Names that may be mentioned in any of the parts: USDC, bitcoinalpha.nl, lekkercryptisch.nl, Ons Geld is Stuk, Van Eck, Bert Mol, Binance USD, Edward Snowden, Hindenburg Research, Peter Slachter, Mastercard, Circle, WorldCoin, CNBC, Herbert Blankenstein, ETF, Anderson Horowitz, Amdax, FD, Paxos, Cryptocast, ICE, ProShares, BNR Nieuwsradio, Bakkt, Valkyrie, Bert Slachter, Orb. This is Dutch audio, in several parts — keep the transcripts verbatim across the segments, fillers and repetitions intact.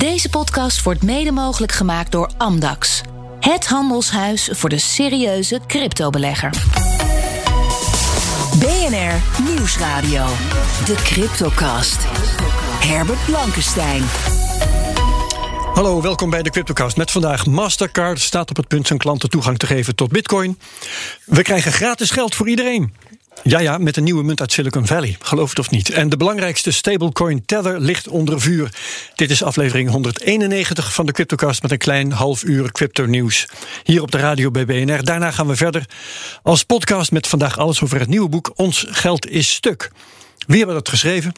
Deze podcast wordt mede mogelijk gemaakt door Amdax. Het handelshuis voor de serieuze cryptobelegger. B N R Nieuwsradio. De Cryptocast. Herbert Blankenstein. Hallo, welkom bij de Cryptocast. Met vandaag Mastercard staat op het punt zijn klanten toegang te geven tot bitcoin. We krijgen gratis geld voor iedereen. Ja, ja, met een nieuwe munt uit Silicon Valley, geloof het of niet. En de belangrijkste stablecoin Tether ligt onder vuur. Dit is aflevering honderdeenennegentig van de Cryptocast met een klein half uur crypto-nieuws. Hier op de radio bij B N R. Daarna gaan we verder als podcast met vandaag alles over het nieuwe boek Ons Geld is Stuk. Wie hebben dat geschreven?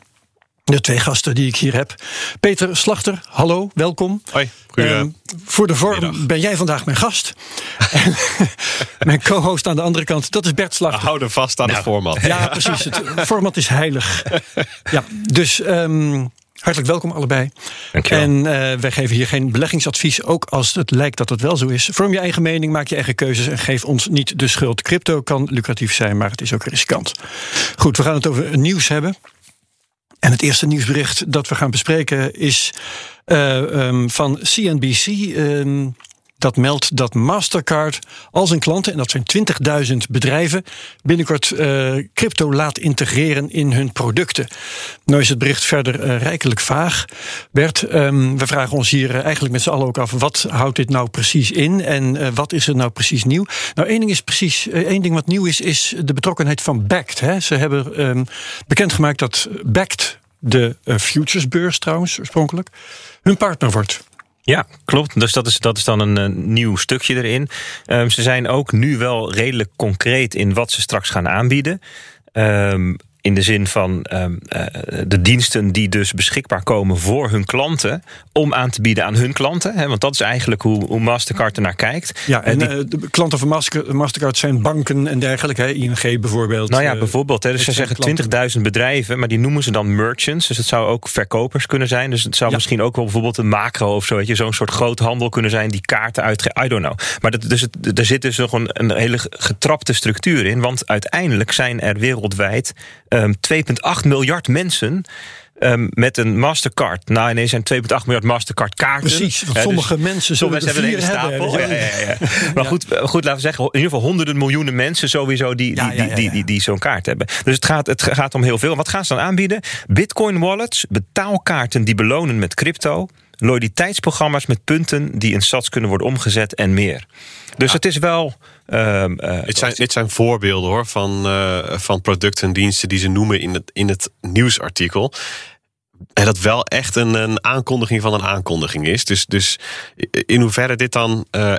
De twee gasten die ik hier heb. Peter Slachter, hallo, welkom. Hoi, goeiedag. Um, voor de vorm ben jij vandaag mijn gast. En mijn co-host aan de andere kant, dat is Bert Slachter. Hou er vast aan nou, het format. Ja, ja, precies. Het format is heilig. Ja, dus um, hartelijk welkom allebei. Dankjewel. En uh, wij geven hier geen beleggingsadvies, ook als het lijkt dat het wel zo is. Vorm je eigen mening, maak je eigen keuzes en geef ons niet de schuld. Crypto kan lucratief zijn, maar het is ook riskant. Goed, we gaan het over nieuws hebben. En het eerste nieuwsbericht dat we gaan bespreken is uh, um, van C N B C. Uh, dat meldt dat Mastercard al zijn klanten, en dat zijn twintigduizend bedrijven, binnenkort uh, crypto laat integreren in hun producten. Nu is het bericht verder uh, rijkelijk vaag. Bert, um, we vragen ons hier uh, eigenlijk met z'n allen ook af, wat houdt dit nou precies in en uh, wat is er nou precies nieuw? Nou, één ding is precies, uh, één ding wat nieuw is, is de betrokkenheid van Bakkt. Hè? Ze hebben um, bekendgemaakt dat Bakkt, de uh, futuresbeurs trouwens oorspronkelijk, hun partner wordt. Ja, klopt. Dus dat is, dat is dan een, een nieuw stukje erin. Um, ze zijn ook nu wel redelijk concreet in wat ze straks gaan aanbieden. Um, in de zin van um, uh, de diensten die dus beschikbaar komen voor hun klanten, om aan te bieden aan hun klanten. Hè, want dat is eigenlijk hoe, hoe Mastercard ernaar kijkt. Ja, en uh, die, uh, de klanten van Master, Mastercard zijn banken en dergelijke. Hè, I N G bijvoorbeeld. Nou ja, uh, bijvoorbeeld. Hè, dus ze zeggen twintigduizend bedrijven, maar die noemen ze dan merchants. Dus het zou ook verkopers kunnen zijn. Dus het zou ja. misschien ook wel bijvoorbeeld een macro of zo. Weet je, zo'n soort groothandel kunnen zijn die kaarten uitgeven. I don't know. Maar dat, dus het, er zit dus nog een, een hele getrapte structuur in. Want uiteindelijk zijn er wereldwijd Um, twee komma acht miljard mensen um, met een Mastercard. Nou, ineens zijn twee komma acht miljard Mastercard kaarten. Precies, want ja, sommige dus mensen zullen er hebben een hele stapel. Hebben, ja, ja, ja, ja. Maar ja. goed, goed, laten we zeggen, in ieder geval honderden miljoenen mensen sowieso die, die, ja, ja, ja, ja. die, die, die, die zo'n kaart hebben. Dus het gaat, het gaat om heel veel. Wat gaan ze dan aanbieden? Bitcoin wallets, betaalkaarten die belonen met crypto, loyaliteitsprogramma's met punten die in sats kunnen worden omgezet en meer. Dus ja. het is wel... Uh, uh, dit, zijn, dit zijn voorbeelden hoor van, uh, van producten en diensten die ze noemen in het, in het nieuwsartikel. En dat wel echt een, een aankondiging van een aankondiging is. Dus, dus in hoeverre dit dan uh,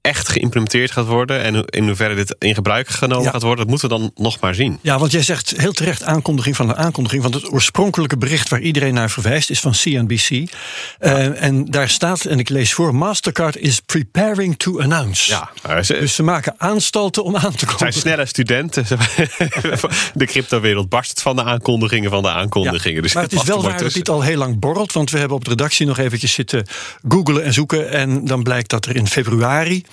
echt geïmplementeerd gaat worden en in hoeverre dit in gebruik genomen ja. gaat worden, dat moeten we dan nog maar zien. Ja, want jij zegt heel terecht aankondiging van een aankondiging, want het oorspronkelijke bericht waar iedereen naar verwijst is van C N B C. Ja. Uh, en daar staat, en ik lees voor, Mastercard is preparing to announce. Ja, ze, dus ze maken aanstalten om aan te komen. Het zijn snelle studenten. De cryptowereld barst van de aankondigingen van de aankondigingen. Ja, dus maar het is wel waar dat dit al heel lang borrelt, want we hebben op de redactie nog eventjes zitten googlen en zoeken en dan blijkt dat er in februari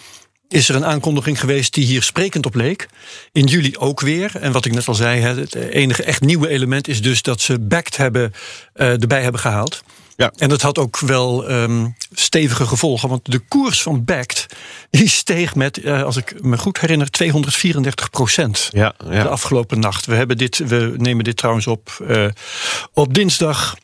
is er een aankondiging geweest die hier sprekend op leek. In juli ook weer. En wat ik net al zei, het enige echt nieuwe element is dus dat ze Bakkt hebben, uh, erbij hebben gehaald. Ja. En dat had ook wel um, stevige gevolgen. Want de koers van Bakkt die steeg met, uh, als ik me goed herinner, tweehonderdvierendertig procent ja, ja. de afgelopen nacht. We, hebben dit, we nemen dit trouwens op uh, op dinsdag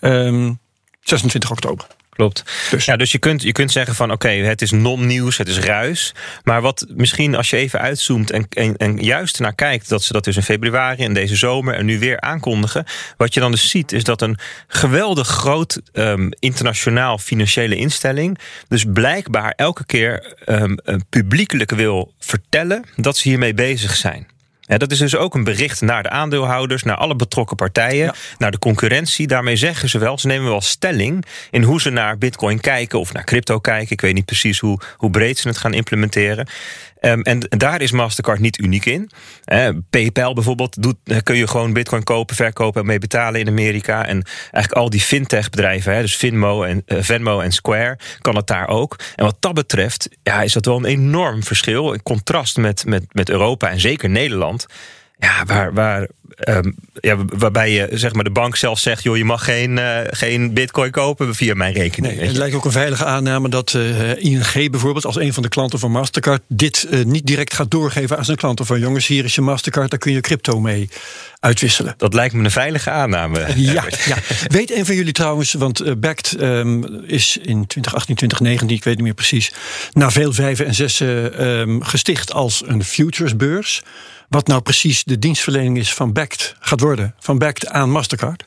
um, zesentwintig oktober. Klopt. Dus. Ja, dus je kunt, je kunt zeggen van oké, okay, het is non-nieuws, het is ruis. Maar wat misschien als je even uitzoomt en, en, en juist naar kijkt dat ze dat dus in februari en deze zomer en nu weer aankondigen. Wat je dan dus ziet is dat een geweldig groot um, internationaal financiële instelling dus blijkbaar elke keer um, publiekelijk wil vertellen dat ze hiermee bezig zijn. Ja, dat is dus ook een bericht naar de aandeelhouders, naar alle betrokken partijen, ja. naar de concurrentie. Daarmee zeggen ze wel, ze nemen wel stelling in hoe ze naar bitcoin kijken of naar crypto kijken. Ik weet niet precies hoe, hoe breed ze het gaan implementeren. Um, en daar is Mastercard niet uniek in. Uh, PayPal bijvoorbeeld, doet, uh, kun je gewoon bitcoin kopen, verkopen en mee betalen in Amerika. En eigenlijk al die fintech bedrijven, hè, dus Finmo en, uh, Venmo en Square, kan het daar ook. En wat dat betreft ja, is dat wel een enorm verschil. In contrast met, met, met Europa en zeker Nederland. Ja, waar, waar, um, ja, waarbij je zeg maar de bank zelf zegt, joh, je mag geen, uh, geen bitcoin kopen via mijn rekening. Nee, het lijkt ook een veilige aanname dat uh, I N G bijvoorbeeld als een van de klanten van Mastercard dit uh, niet direct gaat doorgeven aan zijn klanten van jongens, hier is je Mastercard, daar kun je crypto mee uitwisselen. Dat lijkt me een veilige aanname. Ja, ja. Weet een van jullie trouwens, want uh, Bakkt um, is in twintig achttien, twintig negentien, ik weet niet meer precies, na veel vijven en zessen um, gesticht als een futuresbeurs. Wat nou precies de dienstverlening is van Bakkt gaat worden, van Bakkt aan Mastercard?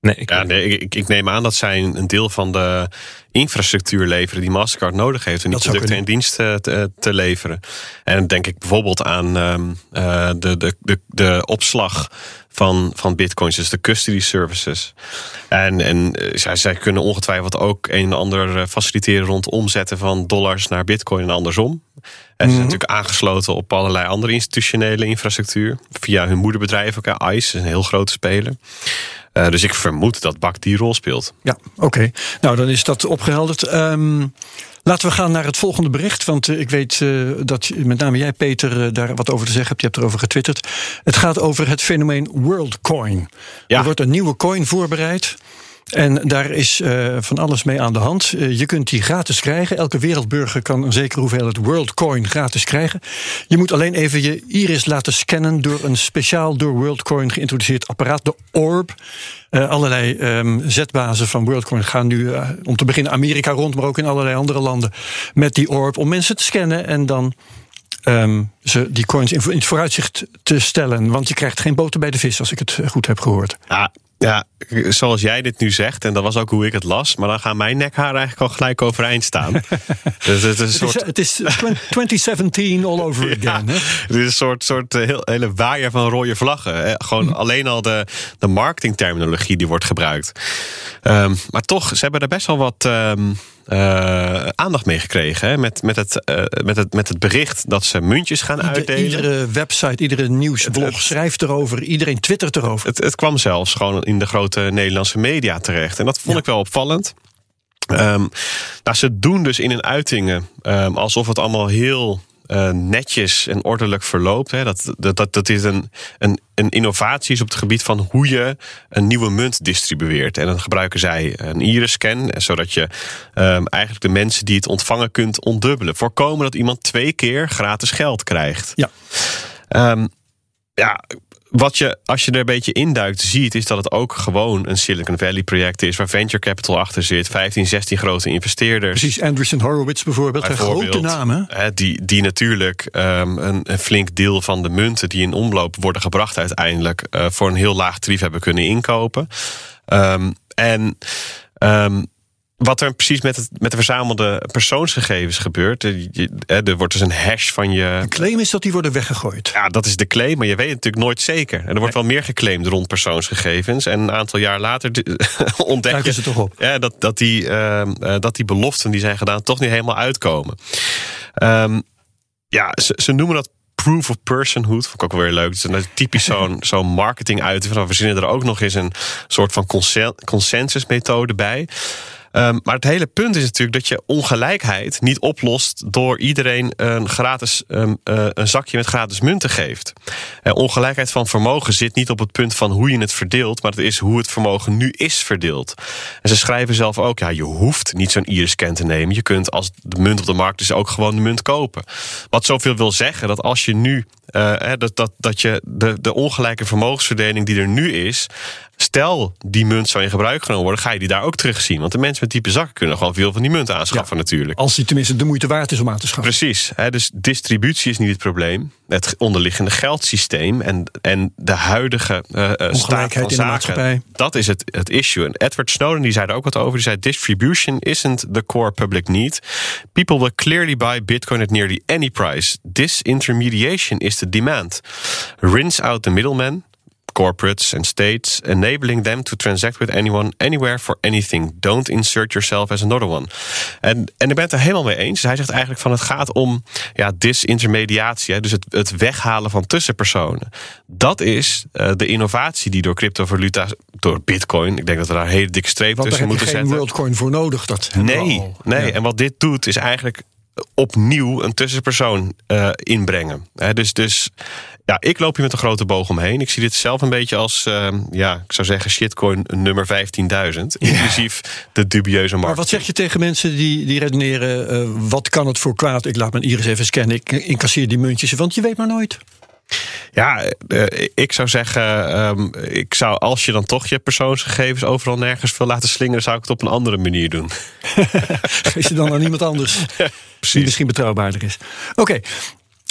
Nee, ik, ja, nee, ik, ik neem aan dat zij een deel van de infrastructuur leveren die Mastercard nodig heeft om die producten en diensten te, te leveren. En dan denk ik bijvoorbeeld aan uh, de, de, de, de opslag van, van bitcoins, dus de custody services. En, en zij, zij kunnen ongetwijfeld ook een en ander faciliteren rond omzetten van dollars naar bitcoin en andersom. En ze zijn natuurlijk aangesloten op allerlei andere institutionele infrastructuur. Via hun moederbedrijf, ook I C E, een heel grote speler. Uh, dus ik vermoed dat Bakkt die rol speelt. Ja, oké. Okay. Nou, dan is dat opgehelderd. Um, laten we gaan naar het volgende bericht. Want uh, ik weet uh, dat met name jij, Peter, uh, daar wat over te zeggen hebt. Je hebt erover getwitterd. Het gaat over het fenomeen WorldCoin. Ja. Er wordt een nieuwe coin voorbereid. En daar is uh, van alles mee aan de hand. Uh, je kunt die gratis krijgen. Elke wereldburger kan een zekere hoeveelheid WorldCoin gratis krijgen. Je moet alleen even je iris laten scannen door een speciaal door WorldCoin geïntroduceerd apparaat, de Orb. Uh, allerlei um, zetbazen van WorldCoin gaan nu, uh, om te beginnen Amerika rond, maar ook in allerlei andere landen, met die Orb om mensen te scannen en dan um, ze die coins in, in het vooruitzicht te stellen. Want je krijgt geen boter bij de vis, als ik het goed heb gehoord. Ja. Ja, zoals jij dit nu zegt, en dat was ook hoe ik het las, maar dan gaan mijn nekhaar eigenlijk al gelijk overeind staan. Dus het is, een soort... het is, het is twintig zeventien all over again. Ja, het is een soort, soort heel, hele waaier van rode vlaggen. Gewoon mm. alleen al de, de marketingterminologie die wordt gebruikt. Um, maar toch, ze hebben er best wel wat um, uh, aandacht mee gekregen. Hè? Met, met, het, uh, met, het, met het bericht dat ze muntjes gaan Ieder, uitdelen. Iedere website, iedere nieuwsblog het, schrijft erover. Iedereen twittert erover. Het, het kwam zelfs gewoon in de grote Nederlandse media terecht. En dat vond ja. ik wel opvallend. Um, nou, ze doen dus in hun uitingen um, alsof het allemaal heel uh, netjes en ordelijk verloopt. Hè. Dat, dat, dat, dat is een, een, een innovatie is op het gebied van hoe je een nieuwe munt distribueert. En dan gebruiken zij een iris-scan, zodat je um, eigenlijk de mensen die het ontvangen kunt ontdubbelen. Voorkomen dat iemand twee keer gratis geld krijgt. Ja. Um, ja... Wat je, als je er een beetje induikt, ziet, is dat het ook gewoon een Silicon Valley project is, waar venture capital achter zit, vijftien, zestien grote investeerders. Precies, Anderson Horowitz bijvoorbeeld, een grote naam. Hè, die, die natuurlijk um, een, een flink deel van de munten die in omloop worden gebracht uiteindelijk, uh, voor een heel laag tarief hebben kunnen inkopen. Um, en... Um, Wat er precies met, het, met de verzamelde persoonsgegevens gebeurt. Je, er wordt dus een hash van je... De claim is dat die worden weggegooid. Ja, dat is de claim, maar je weet het natuurlijk nooit zeker. En er wordt wel meer geclaimd rond persoonsgegevens. En een aantal jaar later ontdek je ze toch op. Ja, dat, dat, die, uh, dat die beloften die zijn gedaan toch niet helemaal uitkomen. Um, ja, ze, ze noemen dat proof of personhood, vond ik ook weer leuk. Het is typisch zo'n, zo'n marketing uit. We verzinnen er ook nog eens een soort van consen, consensusmethode bij. Um, maar het hele punt is natuurlijk dat je ongelijkheid niet oplost door iedereen een, gratis, um, uh, een zakje met gratis munten geeft. Uh, ongelijkheid van vermogen zit niet op het punt van hoe je het verdeelt, maar het is hoe het vermogen nu is verdeeld. En ze schrijven zelf ook, ja, je hoeft niet zo'n iris-scan te nemen. Je kunt als de munt op de markt is ook gewoon de munt kopen. Wat zoveel wil zeggen dat als je nu uh, dat, dat, dat je de, de ongelijke vermogensverdeling die er nu is, stel die munt zou in gebruik genomen worden, ga je die daar ook terugzien. Want de mensen met diepe zakken kunnen gewoon veel van die munt aanschaffen, ja, natuurlijk. Als die tenminste de moeite waard is om aan te schaffen. Precies. Hè, dus distributie is niet het probleem. Het onderliggende geldsysteem en, en de huidige uh, staat van zaken. Dat is het, het issue. En Edward Snowden die zei er ook wat over. Die zei, distribution isn't the core public need. People will clearly buy bitcoin at nearly any price. Disintermediation is the demand. Rinse out the middleman, corporates and states, enabling them to transact with anyone, anywhere, for anything. Don't insert yourself as another one. En, en ik ben het er helemaal mee eens. Hij zegt eigenlijk van het gaat om ja, disintermediatie. Dus het, het weghalen van tussenpersonen. Dat is uh, de innovatie die door cryptovaluta, door bitcoin, ik denk dat we daar een hele dikke streep want tussen moeten zetten. Want daar heb je geen WorldCoin voor nodig. Dat nee, nee. Ja. En wat dit doet is eigenlijk opnieuw een tussenpersoon uh, inbrengen. He, dus dus ja, ik loop hier met een grote boog omheen. Ik zie dit zelf een beetje als, uh, ja, ik zou zeggen, shitcoin nummer vijftienduizend. Inclusief ja. de dubieuze markt. Maar wat zeg je tegen mensen die, die redeneren, uh, wat kan het voor kwaad? Ik laat mijn iris even scannen, ik incasseer die muntjes, want je weet maar nooit. Ja, ik zou zeggen, ik zou, als je dan toch je persoonsgegevens overal nergens wil laten slingeren, zou ik het op een andere manier doen. Is je dan aan iemand anders ja, die misschien betrouwbaarder is. Oké.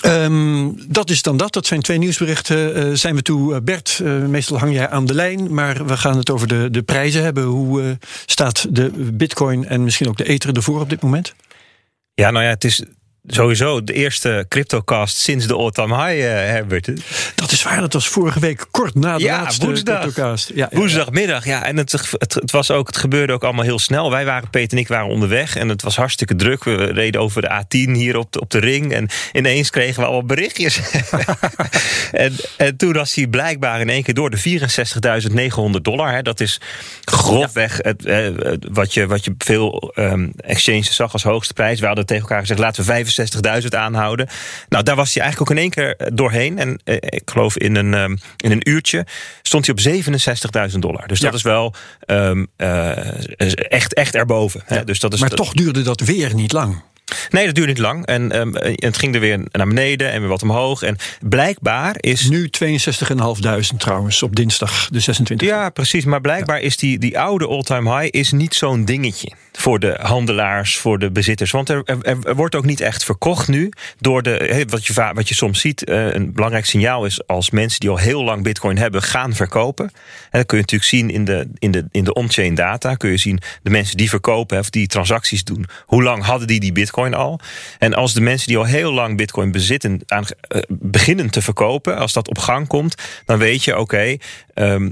Okay. Um, dat is dan dat. Dat zijn twee nieuwsberichten. Uh, zijn we toe, Bert. Uh, meestal hang jij aan de lijn, maar we gaan het over de, de prijzen hebben. Hoe uh, staat de bitcoin en misschien ook de ether ervoor op dit moment? Ja, nou ja, het is sowieso de eerste cryptocast sinds de all-time high, uh, Herbert. Dat is waar, dat was vorige week kort na de ja, laatste woensdag. Cryptocast. Ja, ja, woensdagmiddag, ja. En het, het, het, was ook, het gebeurde ook allemaal heel snel. Wij waren, Peter en ik waren onderweg en het was hartstikke druk. We reden over de A tien hier op de, op de ring en ineens kregen we allemaal berichtjes. en, en toen was hij blijkbaar in één keer door de vierenzestigduizend negenhonderd dollar. Hè, dat is grofweg ja. het, eh, wat, je, wat je veel um, exchanges zag als hoogste prijs. We hadden tegen elkaar gezegd, laten we vijfenzestigduizend aanhouden. Nou, daar was hij eigenlijk ook in één keer doorheen. En eh, ik geloof in een, um, in een uurtje stond hij op zevenenzestigduizend dollar. Dus ja. dat is wel um, uh, echt, echt erboven. Ja. Hè? Dus dat is maar dat... toch duurde dat weer niet lang. Nee, dat duurde niet lang. En um, het ging er weer naar beneden en weer wat omhoog. En blijkbaar is... Nu tweeënzestigduizend vijfhonderd trouwens, op dinsdag de zesentwintigste. Ja, precies. Maar blijkbaar ja. is die, die oude all-time high is niet zo'n dingetje voor de handelaars, voor de bezitters. Want er, er, er wordt ook niet echt verkocht nu. Door de, wat, je, wat je soms ziet, een belangrijk signaal is als mensen die al heel lang bitcoin hebben, gaan verkopen. En dat kun je natuurlijk zien in de, in de, in de on-chain data. Kun je zien de mensen die verkopen of die transacties doen. Hoe lang hadden die die bitcoin al. En als de mensen die al heel lang bitcoin bezitten aan, uh, beginnen te verkopen, als dat op gang komt, dan weet je, oké, okay, um,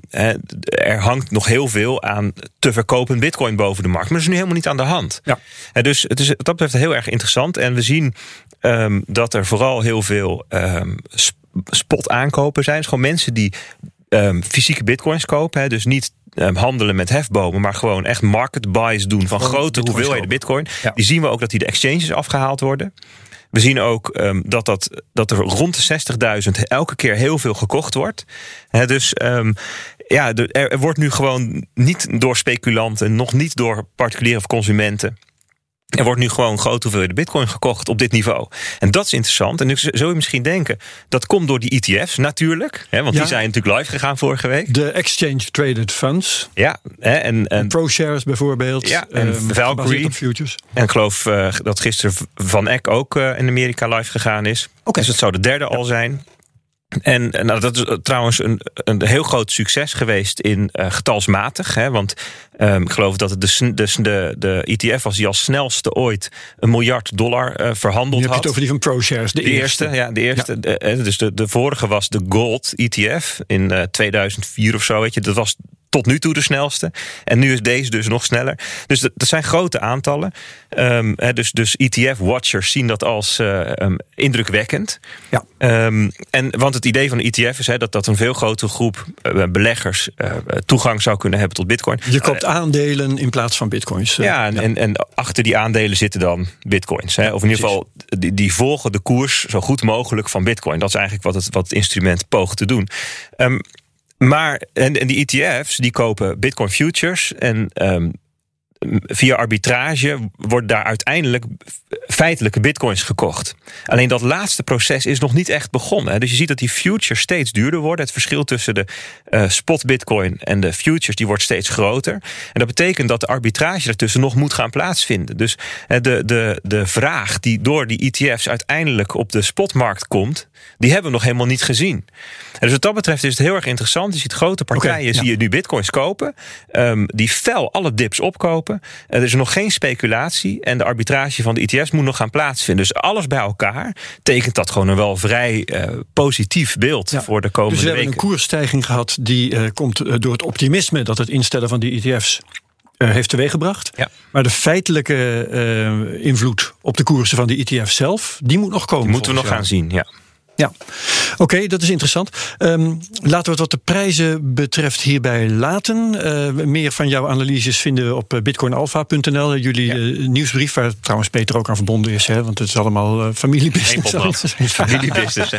er hangt nog heel veel aan te verkopen bitcoin boven de markt. Maar dat is nu helemaal niet aan de hand. Ja. Uh, dus het is wat dat betreft heel erg interessant. En we zien um, dat er vooral heel veel um, spot aankopen zijn. Dus gewoon mensen die um, fysieke bitcoins kopen, he, dus niet handelen met hefbomen, maar gewoon echt market buys doen van grote bitcoin hoeveelheden bitcoin. Ja. Die zien we ook dat die de exchanges afgehaald worden. We zien ook um, dat, dat, dat er rond de zestigduizend elke keer heel veel gekocht wordt. He, dus um, ja, er, er wordt nu gewoon niet door speculanten, nog niet door particulieren of consumenten. Er wordt nu gewoon grote hoeveelheden bitcoin gekocht op dit niveau. En dat is interessant. En nu zou je misschien denken, dat komt door die E T F's natuurlijk. Hè, want ja. die zijn natuurlijk live gegaan vorige week. De Exchange Traded Funds. Ja. Hè, en, en ProShares bijvoorbeeld. Ja, en uh, Valkyrie. Futures. En ik geloof uh, dat gisteren Van Eck ook uh, in Amerika live gegaan is. Okay. Dus dat zou de derde ja. al zijn. En nou, dat is trouwens een, een heel groot succes geweest in uh, getalsmatig. Hè, want um, ik geloof dat het de, de, de E T F was die als snelste ooit een miljard dollar uh, verhandeld had. Je hebt het over die van ProShares, de, de eerste. eerste. Ja, de eerste. Ja. De, dus de, de vorige was de Gold E T F in uh, tweeduizend vier of zo. Weet je, dat was tot nu toe de snelste. En nu is deze dus nog sneller. Dus dat, dat zijn grote aantallen. Um, he, dus dus E T F-watchers zien dat als uh, um, indrukwekkend. Ja. Um, en, want het idee van een E T F is he, dat, dat een veel grotere groep uh, beleggers uh, toegang zou kunnen hebben tot bitcoin. Je koopt aandelen in plaats van bitcoins. Uh, ja, en, ja. En, en achter die aandelen zitten dan bitcoins. He, of in ieder geval, die, die volgen de koers zo goed mogelijk van bitcoin. Dat is eigenlijk wat het, wat het instrument poogt te doen. Um, Maar, en, en die E T F's, die kopen bitcoin futures en um, via arbitrage wordt daar uiteindelijk feitelijke bitcoins gekocht. Alleen dat laatste proces is nog niet echt begonnen. Hè. Dus je ziet dat die futures steeds duurder worden. Het verschil tussen de uh, spot bitcoin en de futures, die wordt steeds groter. En dat betekent dat de arbitrage daartussen nog moet gaan plaatsvinden. Dus uh, de, de, de vraag die door die E T F's uiteindelijk op de spotmarkt komt, die hebben we nog helemaal niet gezien. En dus wat dat betreft is het heel erg interessant. Je ziet grote partijen, okay, ja. zie je nu bitcoins kopen. Um, die fel alle dips opkopen. Uh, er is nog geen speculatie. En de arbitrage van de E T F's moet nog gaan plaatsvinden. Dus alles bij elkaar tekent dat gewoon een wel vrij uh, positief beeld ja. voor de komende weken. Dus we weken. hebben een koersstijging gehad die uh, komt door het optimisme dat het instellen van die E T F's uh, heeft teweeggebracht. Ja. Maar de feitelijke uh, invloed op de koersen van die E T F zelf, die moet nog komen. Die moeten we nog gaan zien, ja. Ja, oké, okay, dat is interessant. Um, laten we het wat de prijzen betreft hierbij laten. Uh, meer van jouw analyses vinden we op bitcoinalpha punt n l. Jullie ja. uh, nieuwsbrief, waar trouwens Peter ook aan verbonden is. Hè, want het is allemaal uh, familiebusiness. Familiebusiness, hè.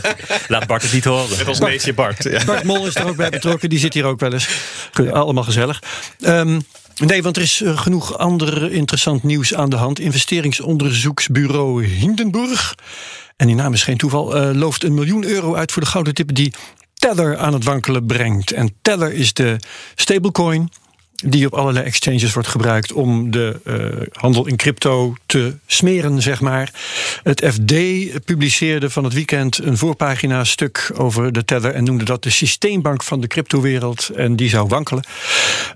Laat Bart het niet horen. Met ons meisje Bart. Ja. Bart Mol is er ook bij betrokken, die zit hier ook wel eens. Allemaal gezellig. Um, Nee, want er is genoeg ander interessant nieuws aan de hand. Investeringsonderzoeksbureau Hindenburg, en die naam is geen toeval, uh, looft een miljoen euro uit voor de gouden tip die Tether aan het wankelen brengt. En Tether is de stablecoin die op allerlei exchanges wordt gebruikt om de uh, handel in crypto te smeren, zeg maar. Het F D publiceerde van het weekend een voorpagina stuk over de Tether en noemde dat de systeembank van de cryptowereld, en die zou wankelen.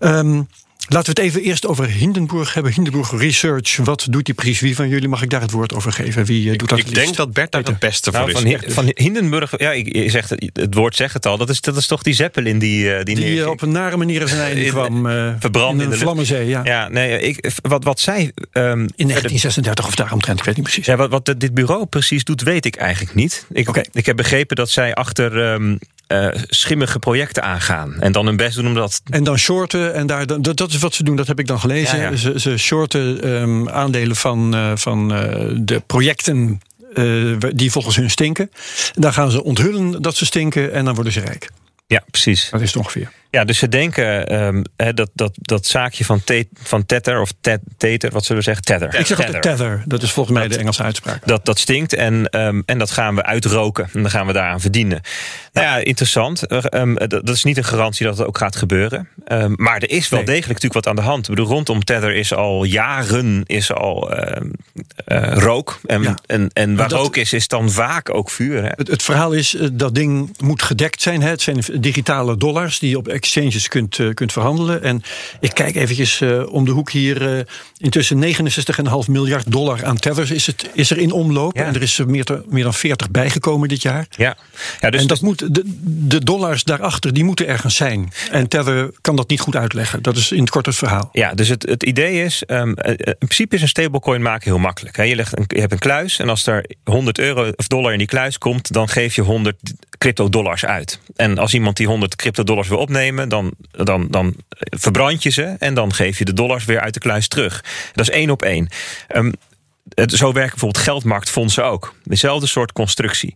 Um, Laten we het even eerst over Hindenburg hebben. Hindenburg Research, wat doet die precies? Wie van jullie mag ik daar het woord over geven? Wie doet dat? Ik denk dat Bert daar het beste voor is. Van, van Hindenburg, ja, je zegt, het woord zegt het al. Dat is, dat is toch die Zeppelin die... Die, die op een nare manier als een einde kwam. Uh, Verbrand in de Vlammenzee, ja. ja nee, ik, wat, wat zij... Um, in negentien zesendertig of daaromtrent, ik weet niet precies. Ja, wat, wat dit bureau precies doet, weet ik eigenlijk niet. Ik, okay. ik heb begrepen dat zij achter... Um, Uh, schimmige projecten aangaan. En dan hun best doen om dat... En dan shorten. En daar, dat, dat is wat ze doen. Dat heb ik dan gelezen. Ja, ja. Ze, ze shorten um, aandelen van, uh, van uh, de projecten uh, die volgens hun stinken. Dan gaan ze onthullen dat ze stinken. En dan worden ze rijk. Ja, precies. Dat is het ongeveer. Ja, dus ze denken um, dat, dat, dat zaakje van, te, van Tether, of te, Tether, wat zullen we zeggen? Tether. Ik zeg altijd Tether, dat is volgens mij dat, de Engelse uitspraak. Dat, dat stinkt en, um, en dat gaan we uitroken. En dan gaan we daaraan verdienen. Nou ja, ja interessant. Um, dat, dat is niet een garantie dat het ook gaat gebeuren. Um, maar er is wel nee. degelijk natuurlijk wat aan de hand. Ik bedoel, rondom Tether is al jaren is al uh, uh, rook. En, ja. en, en waar dat, rook is, is dan vaak ook vuur. Hè? Het, het verhaal is, uh, dat ding moet gedekt zijn. Hè? Het zijn digitale dollars die op exchanges kunt, uh, kunt verhandelen. En ik kijk eventjes uh, om de hoek hier. Uh, intussen negenenzestig komma vijf miljard dollar aan Tether is, het, is er in omloop. Ja. En er is er meer, te, meer dan veertig bijgekomen dit jaar. Ja. Ja, dus en dat dus... moet, de, de dollars daarachter, die moeten ergens zijn. En Tether kan dat niet goed uitleggen. Dat is in het kort het verhaal. Ja, dus het, het idee is, um, in principe is een stablecoin maken heel makkelijk. Hè. Je, legt een, je hebt een kluis en als er honderd euro of dollar in die kluis komt, dan geef je honderd crypto dollars uit. En als iemand die honderd crypto dollars wil opnemen, Dan, dan, dan verbrand je ze en dan geef je de dollars weer uit de kluis terug. Dat is één op één. Um, het, zo werken bijvoorbeeld geldmarktfondsen ook. Dezelfde soort constructie.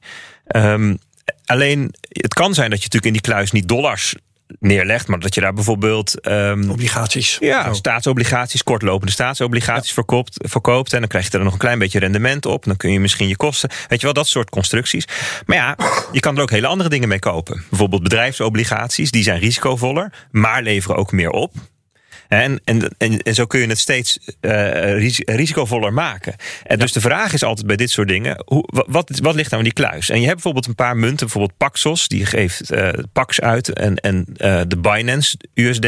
Um, alleen, het kan zijn dat je natuurlijk in die kluis niet dollars neerlegt, maar dat je daar bijvoorbeeld... Um, obligaties. Ja, oh. staatsobligaties, kortlopende staatsobligaties ja. verkoopt, verkoopt. En dan krijg je er nog een klein beetje rendement op. Dan kun je misschien je kosten... Weet je wel, dat soort constructies. Maar ja, je kan er ook hele andere dingen mee kopen. Bijvoorbeeld bedrijfsobligaties, die zijn risicovoller, maar leveren ook meer op. En, en, en zo kun je het steeds uh, ris- risicovoller maken. En ja. Dus de vraag is altijd bij dit soort dingen, hoe, wat, wat ligt nou in die kluis? En je hebt bijvoorbeeld een paar munten, bijvoorbeeld Paxos, die geeft uh, Pax uit en, en uh, de Binance U S D.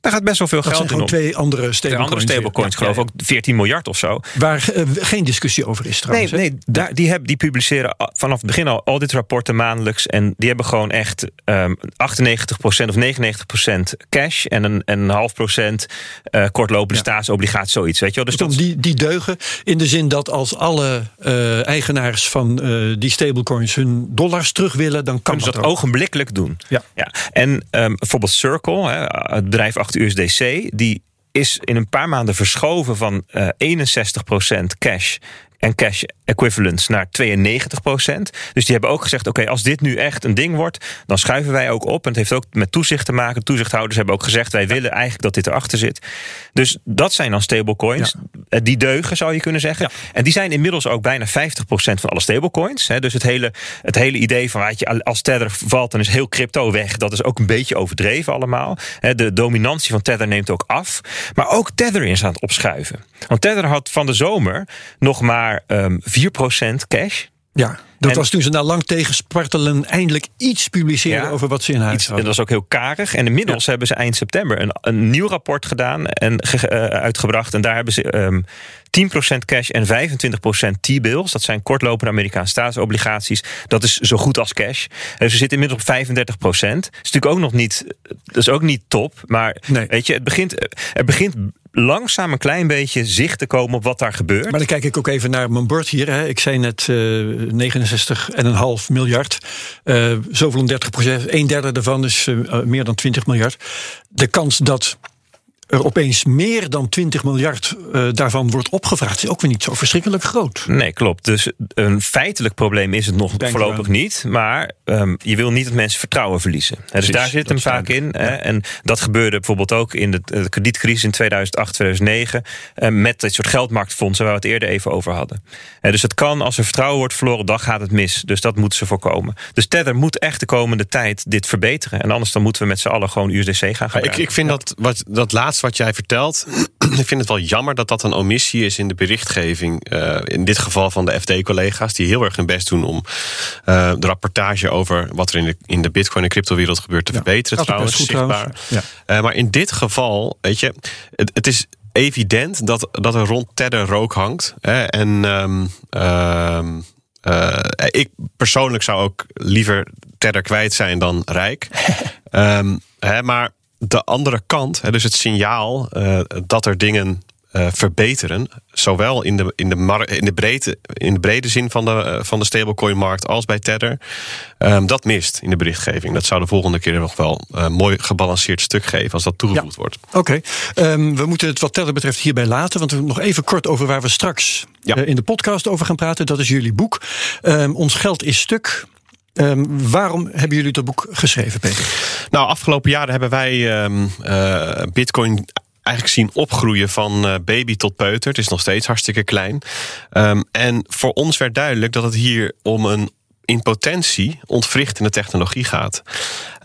Daar gaat best wel veel dat geld in om. Dat zijn twee andere stablecoins. Andere stablecoins, ja, geloof ik, ja, ja. ook veertien miljard of zo. Waar uh, geen discussie over is trouwens. Nee, nee daar, die, heb, die publiceren vanaf het begin al auditrapporten maandelijks. En die hebben gewoon echt um, achtennegentig procent of negenennegentig procent cash. En een, en een half procent uh, kortlopende ja. staatsobligaties, zoiets. Weet je wel? Dus dat... die, die deugen in de zin dat als alle uh, eigenaars van uh, die stablecoins hun dollars terug willen, dan kan ze dat, dat ogenblikkelijk doen. Ja. Ja. En um, bijvoorbeeld Circle, hè, het bedrijf achter U S D C, die is in een paar maanden verschoven van uh, eenenzestig procent cash en cash equivalents naar tweeënnegentig procent. Dus die hebben ook gezegd, oké, okay, als dit nu echt een ding wordt, dan schuiven wij ook op. En het heeft ook met toezicht te maken. Toezichthouders hebben ook gezegd, wij ja. willen eigenlijk dat dit erachter zit. Dus dat zijn dan stablecoins. Ja. Die deugen, zou je kunnen zeggen. Ja. En die zijn inmiddels ook bijna vijftig procent van alle stablecoins. Dus het hele, het hele idee van, als Tether valt, dan is heel crypto weg. Dat is ook een beetje overdreven allemaal. De dominantie van Tether neemt ook af. Maar ook Tether is aan het opschuiven. Want Tether had van de zomer nog maar um, vier procent cash. Ja, dat en, was toen ze na lang tegenspartelen eindelijk iets publiceerden ja, over wat ze in huis hadden. Dat was ook heel karig. En inmiddels ja. hebben ze eind september een, een nieuw rapport gedaan en ge, uh, uitgebracht. En daar hebben ze um, tien procent cash en vijfentwintig procent T-bills. Dat zijn kortlopende Amerikaanse staatsobligaties. Dat is zo goed als cash. En ze zitten inmiddels op vijfendertig procent. Dat is natuurlijk ook nog niet, dat is ook niet top. Maar nee. weet je, het begint, er begint langzaam een klein beetje zicht te komen op wat daar gebeurt. Maar dan kijk ik ook even naar mijn bord hier. Hè. Ik zei net uh, negenenzestig komma vijf miljard. Uh, zoveel om dertig procent. Een derde daarvan is uh, meer dan twintig miljard. De kans dat er opeens meer dan twintig miljard uh, daarvan wordt opgevraagd is ook weer niet zo verschrikkelijk groot. Nee, klopt. Dus een feitelijk probleem is het nog Denk voorlopig niet. Maar um, je wil niet dat mensen vertrouwen verliezen. Precies, dus daar zit hem vaak in. Ja. Hè, en dat gebeurde bijvoorbeeld ook in de, de kredietcrisis in tweeduizend acht tweeduizend negen... Uh, met dit soort geldmarktfondsen waar we het eerder even over hadden. Uh, dus het kan, als er vertrouwen wordt verloren, dan gaat het mis. Dus dat moeten ze voorkomen. Dus Tether moet echt de komende tijd dit verbeteren. En anders dan moeten we met z'n allen gewoon U S D C gaan gebruiken. Ik, ik vind ja. dat, wat, dat laatste wat jij vertelt, ik vind het wel jammer dat dat een omissie is in de berichtgeving. Uh, in dit geval van de F D-collega's die heel erg hun best doen om uh, de rapportage over wat er in de, in de bitcoin- en cryptowereld gebeurt te ja, verbeteren. Trouwens, zichtbaar. Ja. Uh, maar in dit geval, weet je, het, het is evident dat, dat er rond Tether rook hangt. Hè, en um, um, uh, ik persoonlijk zou ook liever Tether kwijt zijn dan rijk. um, hè, maar de andere kant, dus het signaal uh, dat er dingen uh, verbeteren, zowel in de, in de, mar- in de, breedte, in de brede zin van de, uh, van de stablecoin-markt als bij Tether, um, dat mist in de berichtgeving. Dat zou de volgende keer nog wel een uh, mooi gebalanceerd stuk geven als dat toegevoegd ja. wordt. Oké, okay. um, we moeten het wat Tether betreft hierbij laten, want we nog even kort over waar we straks ja. uh, in de podcast over gaan praten. Dat is jullie boek, um, Ons Geld is Stuk. Um, waarom hebben jullie dat boek geschreven, Peter? Nou, afgelopen jaren hebben wij um, uh, Bitcoin eigenlijk zien opgroeien van uh, baby tot peuter. Het is nog steeds hartstikke klein. Um, en voor ons werd duidelijk dat het hier om een in potentie ontwrichtende technologie gaat.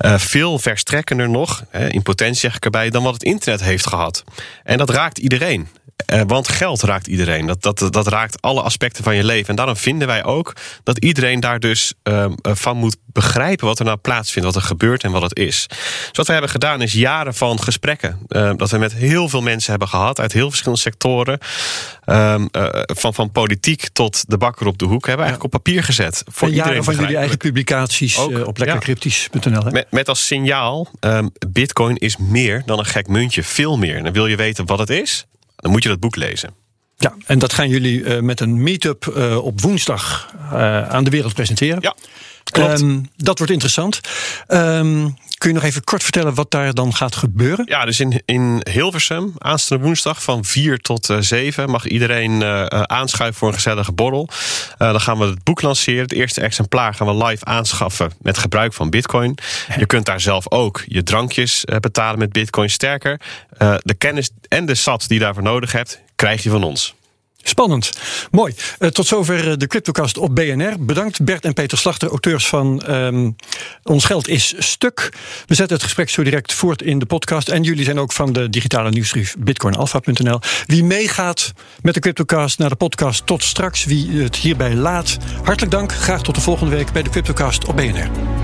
Uh, veel verstrekkender nog, hè, in potentie zeg ik erbij, dan wat het internet heeft gehad. En dat raakt iedereen. Uh, want geld raakt iedereen. Dat, dat, dat raakt alle aspecten van je leven. En daarom vinden wij ook dat iedereen daar dus uh, van moet begrijpen wat er nou plaatsvindt, wat er gebeurt en wat het is. Dus wat we hebben gedaan is jaren van gesprekken. Uh, dat we met heel veel mensen hebben gehad uit heel verschillende sectoren. Um, uh, van, van politiek tot de bakker op de hoek hebben we eigenlijk ja. op papier gezet. Voor en iedereen van jullie eigen publicaties ook, uh, op lekkercryptisch punt n l. Met, met als signaal, um, Bitcoin is meer dan een gek muntje. Veel meer. En dan wil je weten wat het is? Dan moet je dat boek lezen. Ja, en dat gaan jullie uh, met een meet-up uh, op woensdag uh, aan de wereld presenteren. Ja, klopt. Um, dat wordt interessant. Um, kun je nog even kort vertellen wat daar dan gaat gebeuren? Ja, dus in, in Hilversum, aanstaande woensdag van vier tot zeven... mag iedereen uh, aanschuiven voor een gezellige borrel. Uh, dan gaan we het boek lanceren. Het eerste exemplaar gaan we live aanschaffen met gebruik van bitcoin. Je kunt daar zelf ook je drankjes uh, betalen met bitcoin. Sterker, uh, de kennis en de sats die je daarvoor nodig hebt, krijg je van ons. Spannend. Mooi. Uh, tot zover de CryptoCast op B N R. Bedankt Bert en Peter Slachter, auteurs van um, Ons Geld is Stuk. We zetten het gesprek zo direct voort in de podcast. En jullie zijn ook van de digitale nieuwsbrief bitcoinalpha punt n l. Wie meegaat met de CryptoCast naar de podcast, tot straks. Wie het hierbij laat, hartelijk dank. Graag tot de volgende week bij de CryptoCast op B N R.